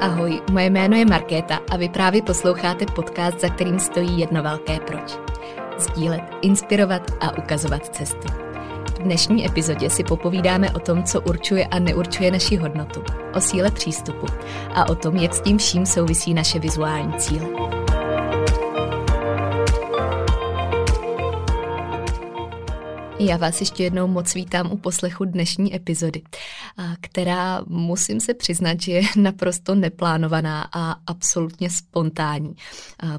Ahoj, moje jméno je Markéta a vy právě posloucháte podcast, za kterým stojí jedno velké proč. Sdílet, inspirovat a ukazovat cestu. V dnešní epizodě si popovídáme o tom, co určuje a neurčuje naši hodnotu, o síle přístupu a o tom, jak s tím vším souvisí naše vizuální cíle. Já vás ještě jednou moc vítám u poslechu dnešní epizody, která musím se přiznat, že je naprosto neplánovaná a absolutně spontánní,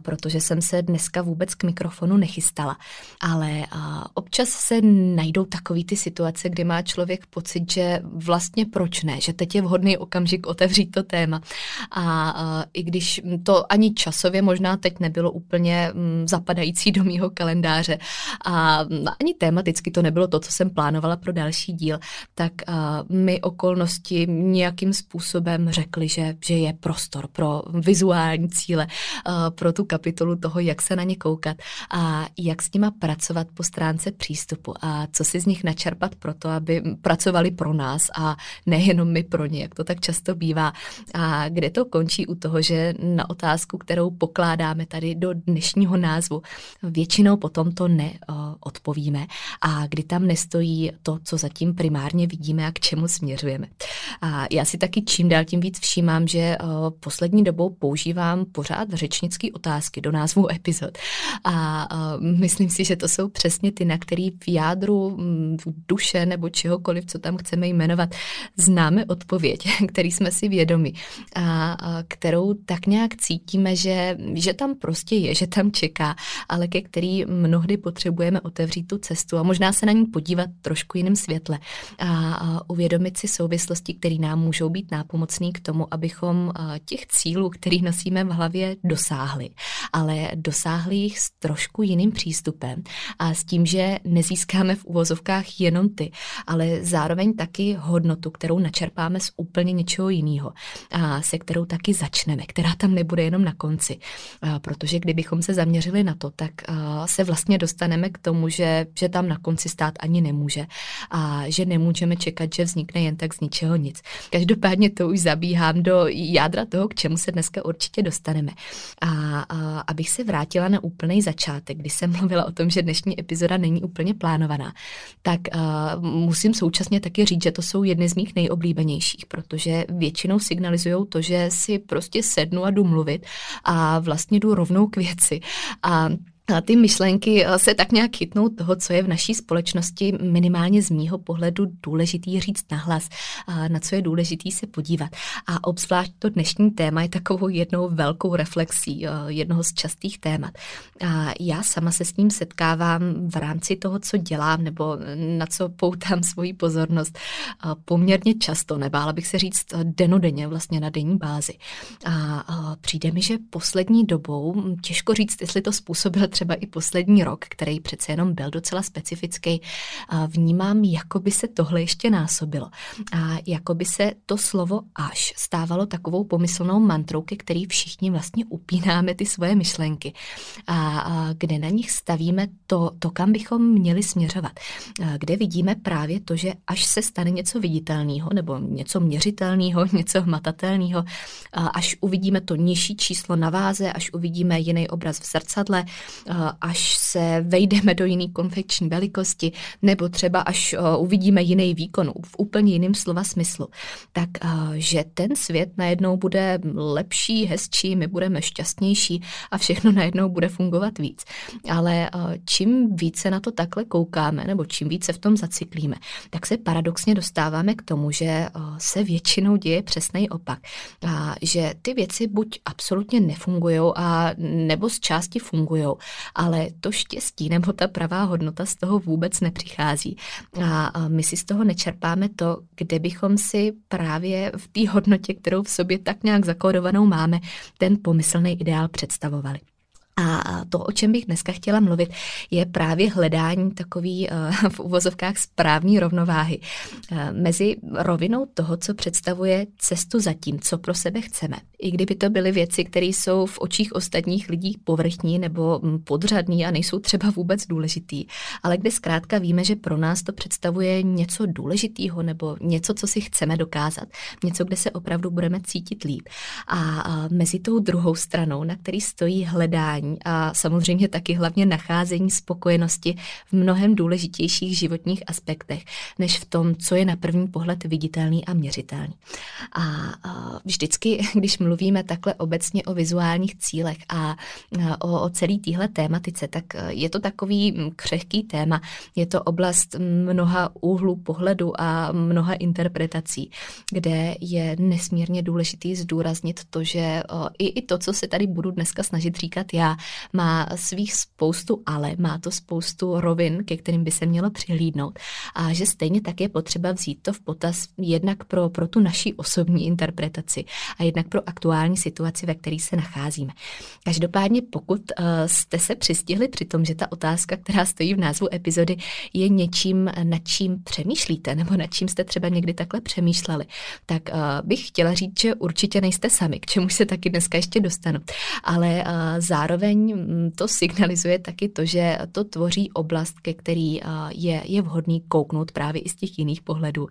protože jsem se dneska vůbec k mikrofonu nechystala. Ale občas se najdou takový ty situace, kdy má člověk pocit, že vlastně proč ne, že teď je vhodný okamžik otevřít to téma. A i když to ani časově možná teď nebylo úplně zapadající do mýho kalendáře a ani tematicky to nebylo to, co jsem plánovala pro další díl, tak mi okolnosti nějakým způsobem řekly, že je prostor pro vizuální cíle, pro tu kapitolu toho, jak se na ně koukat a jak s nima pracovat po stránce přístupu a co si z nich načerpat pro to, aby pracovali pro nás a nejenom my pro ně, jak to tak často bývá. A kde to končí u toho, že na otázku, kterou pokládáme tady do dnešního názvu, většinou potom to neodpovíme a kdy tam nestojí to, co zatím primárně vidíme a k čemu směřujeme. A já si taky čím dál tím víc všímám, že poslední dobou používám pořád řečnické otázky do názvu epizod. A myslím si, že to jsou přesně ty, na který v jádru duše nebo čehokoliv, co tam chceme jmenovat, známe odpověď, který jsme si vědomi a kterou tak nějak cítíme, že tam prostě je, že tam čeká, ale ke který mnohdy potřebujeme otevřít tu cestu a možná se na ní podívat trošku jiným světle a uvědomit si souvislosti, které nám můžou být nápomocný k tomu, abychom těch cílů, které nosíme v hlavě, dosáhli. Ale dosáhli jich s trošku jiným přístupem a s tím, že nezískáme v uvozovkách jenom ty, ale zároveň taky hodnotu, kterou načerpáme z úplně něčeho jiného a se kterou taky začneme, která tam nebude jenom na konci. Protože kdybychom se zaměřili na to, tak se vlastně dostaneme k tomu, že tam na konci stát ani nemůže a že nemůžeme čekat, že vznikne jen tak z ničeho nic. Každopádně to už zabíhám do jádra toho, k čemu se dneska určitě dostaneme. A abych se vrátila na úplný začátek, kdy jsem mluvila o tom, že dnešní epizoda není úplně plánovaná, tak musím současně taky říct, že to jsou jedny z mých nejoblíbenějších, protože většinou signalizujou to, že si prostě sednu a jdu mluvit a vlastně jdu rovnou k věci. A ty myšlenky se tak nějak chytnou toho, co je v naší společnosti minimálně z mýho pohledu důležitý říct nahlas, na co je důležitý se podívat. A obzvlášť to dnešní téma je takovou jednou velkou reflexí, jednoho z častých témat. A já sama se s ním setkávám v rámci toho, co dělám nebo na co poutám svoji pozornost poměrně často, nebála bych se říct denodenně, vlastně na denní bázi. A přijde mi, že poslední dobou, těžko říct, jestli to způsobilo třeba i poslední rok, který přece jenom byl docela specifický, vnímám, jako by se tohle ještě násobilo. A jako by se to slovo až stávalo takovou pomyslnou mantrou, ke který všichni vlastně upínáme ty svoje myšlenky. A kde na nich stavíme to, kam bychom měli směřovat. A kde vidíme právě to, že až se stane něco viditelného nebo něco měřitelného, něco hmatatelného, až uvidíme to nižší číslo na váze, až uvidíme jiný obraz v zrcadle, až se vejdeme do jiný konfekční velikosti, nebo třeba až uvidíme jiný výkon v úplně jiném slova smyslu, tak že ten svět najednou bude lepší, hezčí, my budeme šťastnější a všechno najednou bude fungovat víc. Ale čím více na to takhle koukáme, nebo čím více v tom zaciklíme, tak se paradoxně dostáváme k tomu, že se většinou děje přesnej opak. Že ty věci buď absolutně nefungujou, nebo z části fungujou, ale to štěstí nebo ta pravá hodnota z toho vůbec nepřichází. A my si z toho nečerpáme to, kde bychom si právě v té hodnotě, kterou v sobě tak nějak zakódovanou máme, ten pomyslný ideál představovali. A to, o čem bych dneska chtěla mluvit, je právě hledání takový v uvozovkách správní rovnováhy mezi rovinou toho, co představuje cestu za tím, co pro sebe chceme. I kdyby to byly věci, které jsou v očích ostatních lidí povrchní nebo podřadní a nejsou třeba vůbec důležitý, ale kde zkrátka víme, že pro nás to představuje něco důležitýho nebo něco, co si chceme dokázat, něco, kde se opravdu budeme cítit líp. A mezi tou druhou stranou, na který stojí hledání, a samozřejmě taky hlavně nacházení spokojenosti v mnohem důležitějších životních aspektech, než v tom, co je na první pohled viditelný a měřitelný. A vždycky, když mluvíme takhle obecně o vizuálních cílech a o celé téhle tématice, tak je to takový křehký téma. Je to oblast mnoha úhlů pohledu a mnoha interpretací, kde je nesmírně důležitý zdůraznit to, že i to, co se tady budu dneska snažit říkat já, má svých spoustu ale, má to spoustu rovin, ke kterým by se mělo přihlídnout. A že stejně tak je potřeba vzít to v potaz jednak pro tu naší osobní interpretaci a jednak pro aktuální situaci, ve které se nacházíme. Každopádně pokud jste se přistihli při tom, že ta otázka, která stojí v názvu epizody, je něčím, nad čím přemýšlíte nebo nad čím jste třeba někdy takhle přemýšleli, tak bych chtěla říct, že určitě nejste sami, k čemu se taky dneska ještě dostanu. Ale zároveň to signalizuje taky to, že to tvoří oblast, ke který je vhodný kouknout právě i z těch jiných pohledů.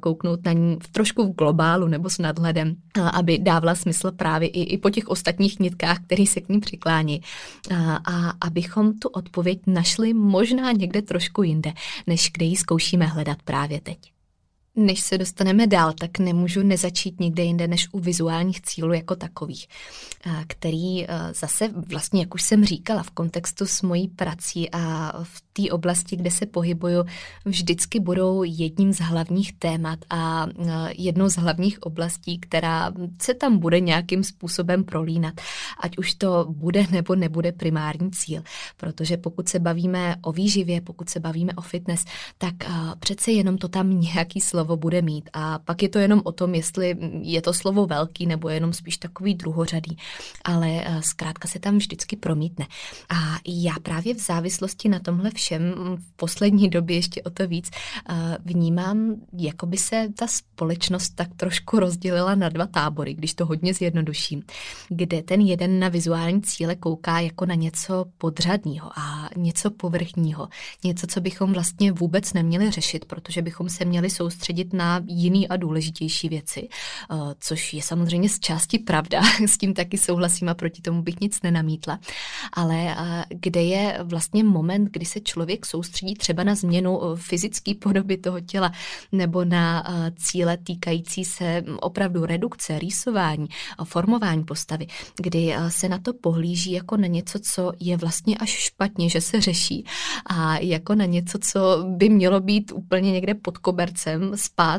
Kouknout na ní trošku v globálu nebo s nadhledem, aby dávala smysl právě i po těch ostatních nitkách, které se k ní přiklání. A abychom tu odpověď našli možná někde trošku jinde, než kde ji zkoušíme hledat právě teď. Než se dostaneme dál, tak nemůžu nezačít nikde jinde než u vizuálních cílů jako takových, který zase vlastně, jak už jsem říkala, v kontextu s mojí prací a v té oblasti, kde se pohybuju, vždycky budou jedním z hlavních témat a jednou z hlavních oblastí, která se tam bude nějakým způsobem prolínat, ať už to bude nebo nebude primární cíl. Protože pokud se bavíme o výživě, pokud se bavíme o fitness, tak přece jenom to tam nějaký slovo bude mít a pak je to jenom o tom, jestli je to slovo velký nebo jenom spíš takový druhořadý, ale zkrátka se tam vždycky promítne. A já právě v závislosti na tomhle všem v poslední době ještě o to víc vnímám, jako by se ta společnost tak trošku rozdělila na dva tábory, když to hodně zjednoduším, kde ten jeden na vizuální cíle kouká jako na něco podřadního a něco povrchního, něco, co bychom vlastně vůbec neměli řešit, protože bychom se měli soustředit na jiný a důležitější věci, což je samozřejmě z části pravda, s tím taky souhlasím a proti tomu bych nic nenamítla, ale kde je vlastně moment, kdy se člověk soustředí třeba na změnu fyzické podoby toho těla nebo na cíle týkající se opravdu redukce, rýsování, formování postavy, kdy se na to pohlíží jako na něco, co je vlastně až špatně, že se řeší a jako na něco, co by mělo být úplně někde pod kobercem,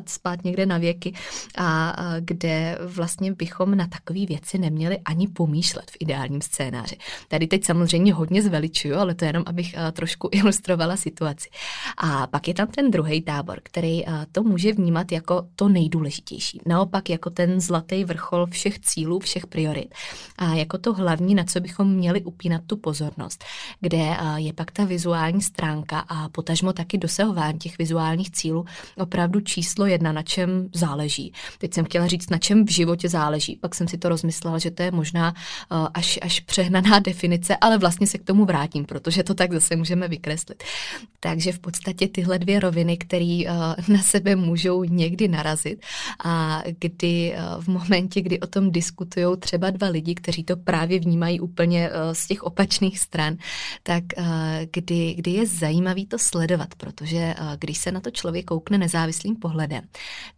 spát někde na věky a kde vlastně bychom na takové věci neměli ani pomýšlet v ideálním scénáři. Tady teď samozřejmě hodně zveličuju, ale to jenom, abych trošku ilustrovala situaci. A pak je tam ten druhý tábor, který to může vnímat jako to nejdůležitější. Naopak jako ten zlatý vrchol všech cílů, všech priorit. A jako to hlavní, na co bychom měli upínat tu pozornost, kde je pak ta vizuální stránka a potažmo taky dosahování těch vizuálních cílů opravdu číslo 1, na čem záleží. Teď jsem chtěla říct, na čem v životě záleží, pak jsem si to rozmyslela, že to je možná až přehnaná definice, ale vlastně se k tomu vrátím, protože to tak zase můžeme vykreslit. Takže v podstatě tyhle dvě roviny, které na sebe můžou někdy narazit a kdy v momentě, kdy o tom diskutujou třeba dva lidi, kteří to právě vnímají úplně z těch opačných stran, tak kdy je zajímavý to sledovat, protože když se na to člověk koukne nezávislým pohledem,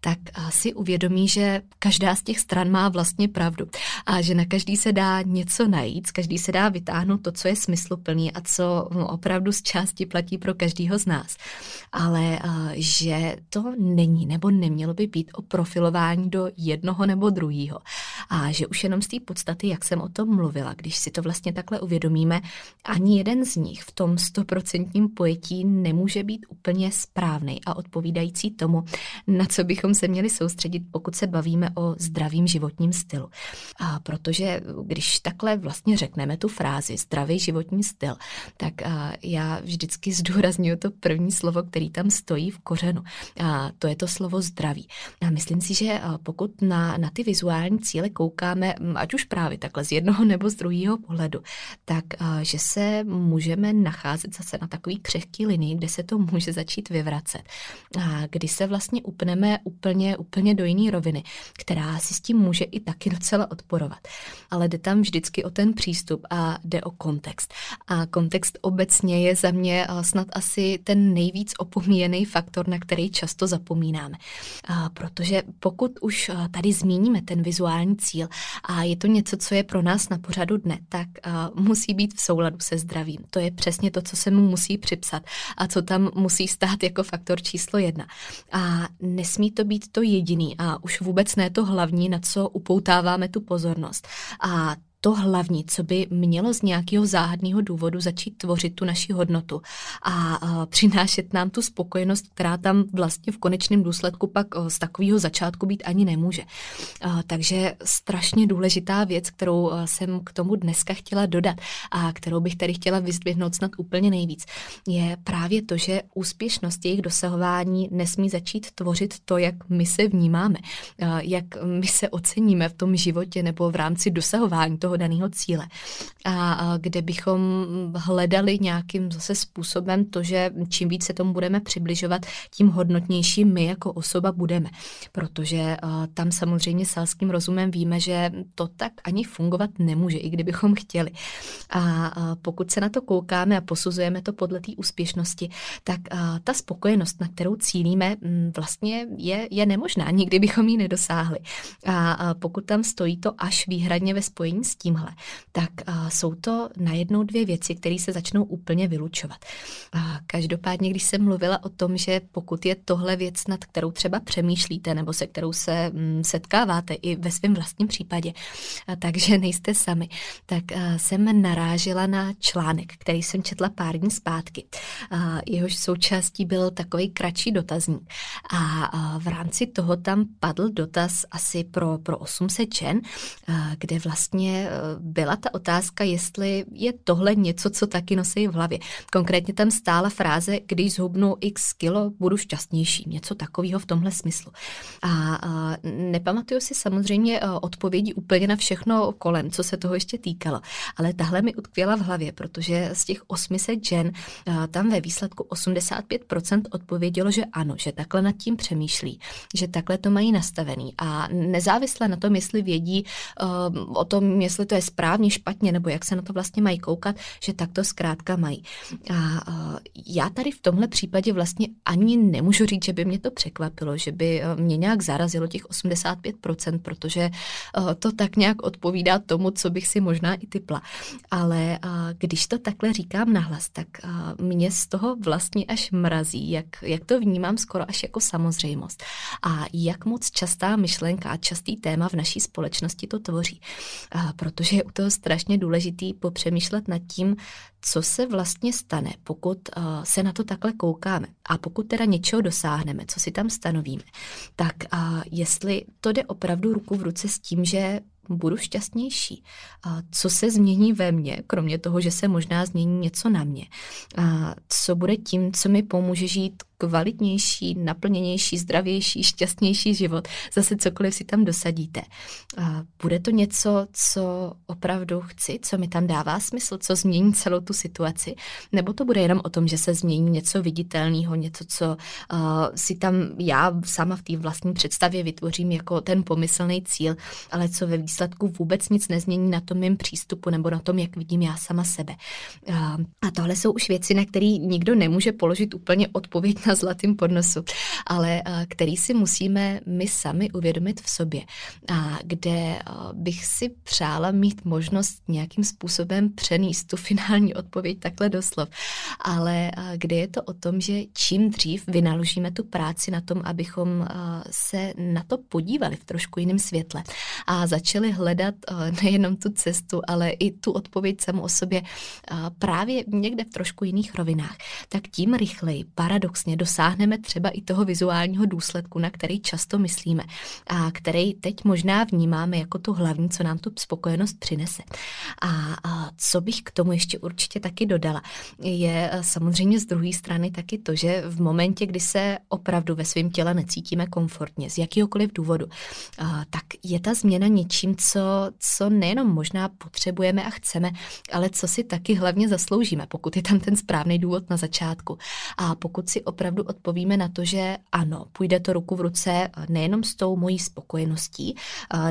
tak si uvědomí, že každá z těch stran má vlastně pravdu a že na každý se dá něco najít, každý se dá vytáhnout to, co je smysluplný a co opravdu z části platí pro každýho z nás. Ale že to není nebo nemělo by být o profilování do jednoho nebo druhýho. A že už jenom z té podstaty, jak jsem o tom mluvila, když si to vlastně takhle uvědomíme, ani jeden z nich v tom 100% pojetí nemůže být úplně správný a odpovídající tomu, na co bychom se měli soustředit, pokud se bavíme o zdravém životním stylu. A protože když takhle vlastně řekneme tu frázi zdravý životní styl, tak já vždycky zdůraznuju to první slovo, který tam stojí v kořenu. A to je to slovo zdraví. A myslím si, že pokud na ty vizuální cíle koukáme, ať už právě takhle z jednoho nebo z druhého pohledu, tak že se můžeme nacházet zase na takový křehký linii, kde se to může začít vyvracet. A kdy se vlastně upneme úplně do jiné roviny, která si s tím může i taky docela odporovat. Ale jde tam vždycky o ten přístup a jde o kontext. A kontext obecně je za mě snad asi ten nejvíc opomíjený faktor, na který často zapomínáme. Protože pokud už tady zmíníme ten vizuální cíl a je to něco, co je pro nás na pořadu dne, tak musí být v souladu se zdravím. To je přesně to, co se mu musí připsat a co tam musí stát jako faktor číslo 1. A nesmí to být to jediný a už vůbec ne to hlavní, na co upoutáváme tu pozornost. A to hlavní, co by mělo z nějakého záhadného důvodu začít tvořit tu naši hodnotu a přinášet nám tu spokojenost, která tam vlastně v konečném důsledku pak z takového začátku být ani nemůže. Takže strašně důležitá věc, kterou jsem k tomu dneska chtěla dodat a kterou bych tady chtěla vyzdvihnout snad úplně nejvíc, je právě to, že úspěšnost jejich dosahování nesmí začít tvořit to, jak my se vnímáme, jak my se oceníme v tom životě nebo v rámci dosahování toho daného cíle. A kde bychom hledali nějakým zase způsobem to, že čím víc se tomu budeme přibližovat, tím hodnotnější my jako osoba budeme. Protože tam samozřejmě selským rozumem víme, že to tak ani fungovat nemůže, i kdybychom chtěli. A pokud se na to koukáme a posuzujeme to podle té úspěšnosti, tak ta spokojenost, na kterou cílíme, vlastně je nemožná. Nikdy bychom ji nedosáhli. A pokud tam stojí to až výhradně ve spojení s tímhle, tak jsou to najednou dvě věci, které se začnou úplně vylučovat. Každopádně, když jsem mluvila o tom, že pokud je tohle věc, nad kterou třeba přemýšlíte nebo se kterou se setkáváte i ve svém vlastním případě, takže nejste sami, tak jsem narážela na článek, který jsem četla pár dní zpátky. Jehož součástí byl takový kratší dotazník. A v rámci toho tam padl dotaz asi pro 800 žen, kde vlastně byla ta otázka, jestli je tohle něco, co taky nosí v hlavě. Konkrétně tam stála fráze, když zhubnu x kilo, budu šťastnější. Něco takového v tomhle smyslu. A nepamatuju si samozřejmě odpovědi úplně na všechno kolem, co se toho ještě týkalo. Ale tahle mi utkvěla v hlavě, protože z těch 800 žen tam ve výsledku 85% odpovědělo, že ano, že takhle nad tím přemýšlí, že takhle to mají nastavený. A nezávisle na tom, jestli vědí o tom, jestli to je správně, špatně, nebo jak se na to vlastně mají koukat, že tak to zkrátka mají. A já tady v tomhle případě vlastně ani nemůžu říct, že by mě to překvapilo, že by mě nějak zarazilo těch 85%, protože to tak nějak odpovídá tomu, co bych si možná i typla. Ale když to takhle říkám nahlas, tak mě z toho vlastně až mrazí, jak to vnímám skoro až jako samozřejmost. A jak moc častá myšlenka a častý téma v naší společnosti to tvoří. Protože je u toho strašně důležitý popřemýšlet nad tím, co se vlastně stane, pokud se na to takhle koukáme a pokud teda něčeho dosáhneme, co si tam stanovíme, tak jestli to jde opravdu ruku v ruce s tím, že budu šťastnější. Co se změní ve mně, kromě toho, že se možná změní něco na mě? Co bude tím, co mi pomůže žít kvalitnější, naplněnější, zdravější, šťastnější život? Zase cokoliv si tam dosadíte. Bude to něco, co opravdu chci, co mi tam dává smysl, co změní celou tu situaci? Nebo to bude jenom o tom, že se změní něco viditelného, něco, co si tam já sama v té vlastní představě vytvořím jako ten pomyslný cíl, ale co ve výsledku vůbec nic nezmění na tom mým přístupu nebo na tom, jak vidím já sama sebe. A tohle jsou už věci, na které nikdo nemůže položit úplně odpověď na zlatém podnosu, ale který si musíme my sami uvědomit v sobě a kde bych si přála mít možnost nějakým způsobem přenést tu finální odpověď takhle doslov, ale kde je to o tom, že čím dřív vynaložíme tu práci na tom, abychom se na to podívali v trošku jiném světle a začali hledat nejenom tu cestu, ale i tu odpověď samou o sobě právě někde v trošku jiných rovinách, tak tím rychleji paradoxně dosáhneme třeba i toho vizuálního důsledku, na který často myslíme a který teď možná vnímáme jako tu hlavní, co nám tu spokojenost přinese. A co bych k tomu ještě určitě taky dodala, je samozřejmě z druhé strany taky to, že v momentě, kdy se opravdu ve svém těle necítíme komfortně, z jakýhokoliv důvodu, tak je ta změna něčím, co nejenom možná potřebujeme a chceme, ale co si taky hlavně zasloužíme, pokud je tam ten správný důvod na začátku. A pokud si opravdu odpovíme na to, že ano, půjde to ruku v ruce nejenom s tou mojí spokojeností,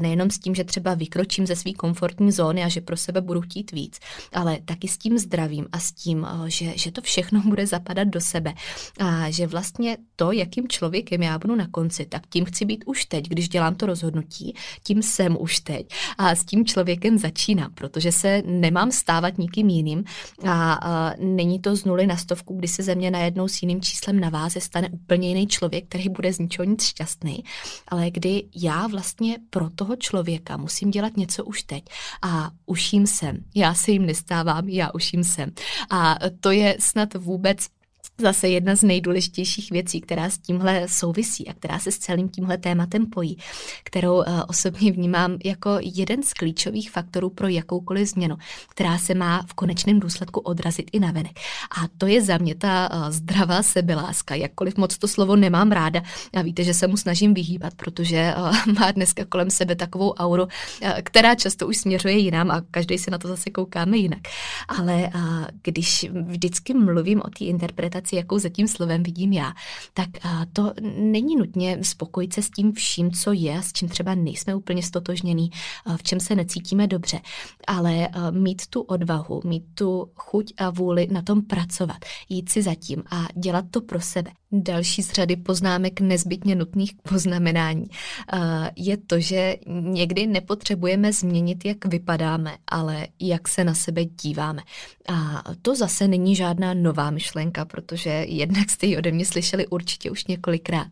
nejenom s tím, že třeba vykročím ze své komfortní zóny a že pro sebe budu chtít víc, ale taky s tím zdravím a s tím, že to všechno bude zapadat do sebe. A že vlastně to, jakým člověkem já budu na konci, tak tím chci být už teď, když dělám to rozhodnutí, tím jsem už teď. A s tím člověkem začínám, protože se nemám stávat nikým jiným a není to z nuly na stovku, kdy se ze mě najednou s jiným číslem na váze stane úplně jiný člověk, který bude z ničeho nic šťastný, ale kdy já vlastně pro toho člověka musím dělat něco už teď a už jim jsem. Já se jim nestávám, já už jim jsem. A to je snad vůbec zase jedna z nejdůležitějších věcí, která s tímhle souvisí a která se s celým tímhle tématem pojí, kterou osobně vnímám jako jeden z klíčových faktorů pro jakoukoliv změnu, která se má v konečném důsledku odrazit i navenek. A to je za mě ta zdravá sebeláska. Jakkoliv moc to slovo nemám ráda, a víte, že se mu snažím vyhýbat, protože má dneska kolem sebe takovou auru, která často už směřuje jinam a každý se na to zase koukáme jinak. Ale když vždycky mluvím o té interpretaci, jakou za tím slovem vidím já, tak to není nutně spokojit se s tím vším, co je, s čím třeba nejsme úplně stotožnění, v čem se necítíme dobře, ale mít tu odvahu, mít tu chuť a vůli na tom pracovat, jít si za tím a dělat to pro sebe. Další z řady poznámek nezbytně nutných k poznamenání je to, že někdy nepotřebujeme změnit, jak vypadáme, ale jak se na sebe díváme. A to zase není žádná nová myšlenka, protože jednak jste ji ode mě slyšeli určitě už několikrát.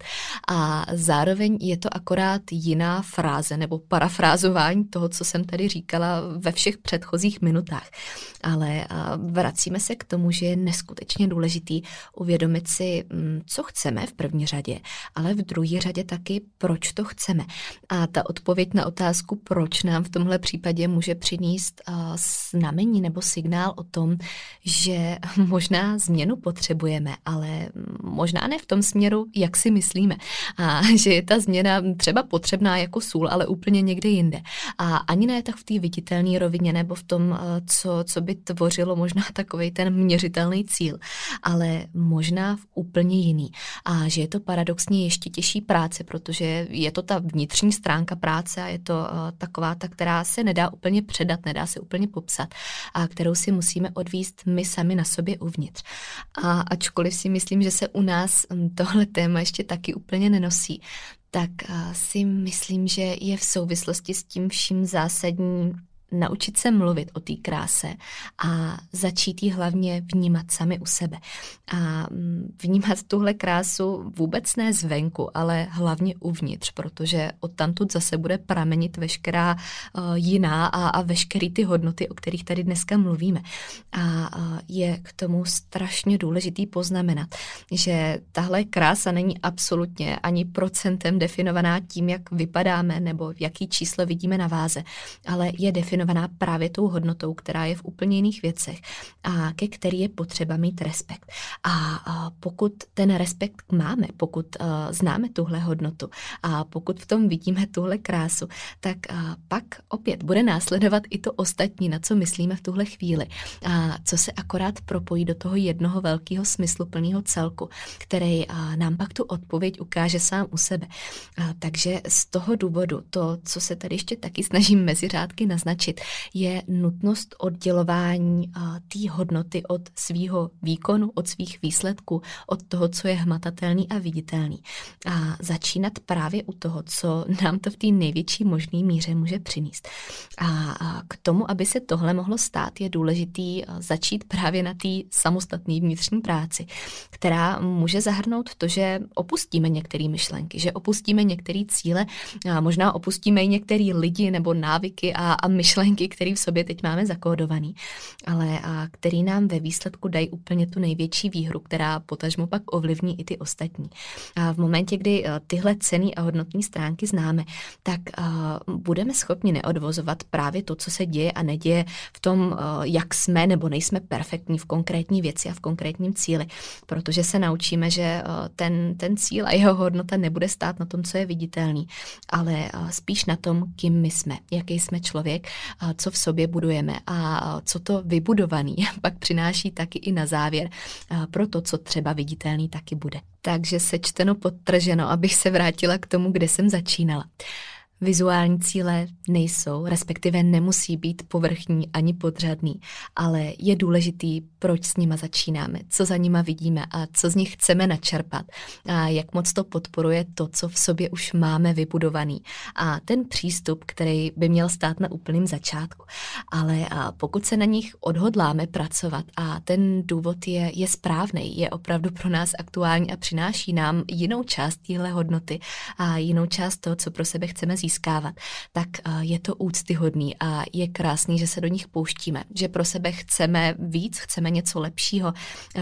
A zároveň je to akorát jiná fráze nebo parafrázování toho, co jsem tady říkala ve všech předchozích minutách. Ale vracíme se k tomu, že je neskutečně důležitý uvědomit si, co chceme v první řadě, ale v druhé řadě taky, proč to chceme. A ta odpověď na otázku, proč nám v tomhle případě může přinést znamení nebo signál o tom, že možná změnu potřebujeme, ale možná ne v tom směru, jak si myslíme. A že je ta změna třeba potřebná jako sůl, ale úplně někde jinde. A ani ne tak v té viditelné rovině nebo v tom, co by tvořilo možná takovej ten měřitelný cíl, ale možná v úplně jiný. A že je to paradoxně ještě těžší práce, protože je to ta vnitřní stránka práce a je to taková ta, která se nedá úplně předat, nedá se úplně popsat a kterou si musíme odvíst my sami na sobě uvnitř. A ačkoliv si myslím, že se u nás tohle téma ještě taky úplně nenosí, tak si myslím, že je v souvislosti s tím vším zásadní naučit se mluvit o té kráse a začít ji hlavně vnímat sami u sebe. A vnímat tuhle krásu vůbec ne zvenku, ale hlavně uvnitř, protože odtamtud zase bude pramenit veškerá jiná a veškeré ty hodnoty, o kterých tady dneska mluvíme. A je k tomu strašně důležitý poznamenat, že tahle krása není absolutně ani procentem definovaná tím, jak vypadáme nebo jaký číslo vidíme na váze, ale je definovaná právě tou hodnotou, která je v úplně jiných věcech a ke který je potřeba mít respekt. A pokud ten respekt máme, pokud známe tuhle hodnotu a pokud v tom vidíme tuhle krásu, tak pak opět bude následovat i to ostatní, na co myslíme v tuhle chvíli, a co se akorát propojí do toho jednoho velkého smysluplného celku, který nám pak tu odpověď ukáže sám u sebe. Takže z toho důvodu to, co se tady ještě taky snažím mezi řádky naznačit, pocit, je nutnost oddělování té hodnoty od svýho výkonu, od svých výsledků, od toho, co je hmatatelný a viditelný. A začínat právě u toho, co nám to v té největší možné míře může přinést. A k tomu, aby se tohle mohlo stát, je důležitý začít právě na té samostatné vnitřní práci, která může zahrnout to, že opustíme některé myšlenky, že opustíme některé cíle, a možná opustíme i některé lidi nebo návyky a myšlenky, které v sobě teď máme zakódovaný, ale který nám ve výsledku dají úplně tu největší výhru, která potažmo pak ovlivní i ty ostatní. A v momentě, kdy tyhle cenné a hodnotné stránky známe, tak budeme schopni neodvozovat právě to, co se děje a neděje v tom, jak jsme nebo nejsme perfektní v konkrétní věci a v konkrétním cíli, protože se naučíme, že ten cíl a jeho hodnota nebude stát na tom, co je viditelný, ale spíš na tom, kým my jsme, jaký jsme člověk, co v sobě budujeme a co to vybudovaný pak přináší taky i na závěr pro to, co třeba viditelný taky bude. Takže sečteno, podtrženo, abych se vrátila k tomu, kde jsem začínala. Vizuální cíle nejsou, respektive nemusí být povrchní ani podřadný, ale je důležitý, proč s nima začínáme, co za nima vidíme a co z nich chceme načerpat a jak moc to podporuje to, co v sobě už máme vybudovaný a ten přístup, který by měl stát na úplném začátku. Ale pokud se na nich odhodláme pracovat a ten důvod je správnej, je opravdu pro nás aktuální a přináší nám jinou část téhle hodnoty a jinou část toho, co pro sebe chceme získávat, tak je to úctyhodný a je krásný, že se do nich pouštíme, že pro sebe chceme víc, chceme něco lepšího,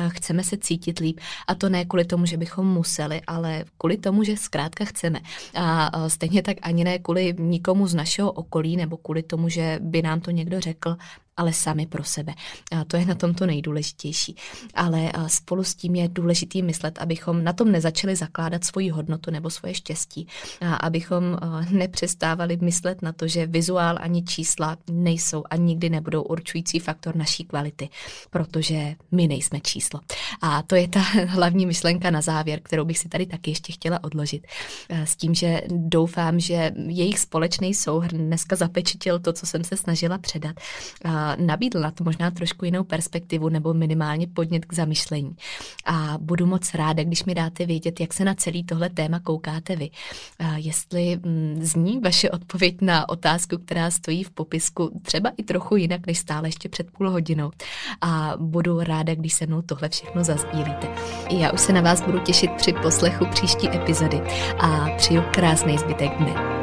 chceme se cítit líp a to ne kvůli tomu, že bychom museli, ale kvůli tomu, že zkrátka chceme. A stejně tak ani ne kvůli nikomu z našeho okolí nebo kvůli tomu, že by nám to někdo řekl, ale sami pro sebe. A to je na tom to nejdůležitější. Ale spolu s tím je důležitý myslet, abychom na tom nezačali zakládat svoji hodnotu nebo svoje štěstí. A abychom nepřestávali myslet na to, že vizuál ani čísla nejsou a nikdy nebudou určující faktor naší kvality, protože my nejsme číslo. A to je ta hlavní myšlenka na závěr, kterou bych si tady taky ještě chtěla odložit. S tím, že doufám, že jejich společný souhrn dneska zapečetil to, co jsem se snažila předat. Nabídl na to možná trošku jinou perspektivu nebo minimálně podnět k zamyšlení. A budu moc ráda, když mi dáte vědět, jak se na celý tohle téma koukáte vy. Jestli zní vaše odpověď na otázku, která stojí v popisku, třeba i trochu jinak, než stále ještě před půl hodinou. A budu ráda, když se mnou tohle všechno zazdílíte. Já už se na vás budu těšit při poslechu příští epizody a přeju krásný zbytek dne.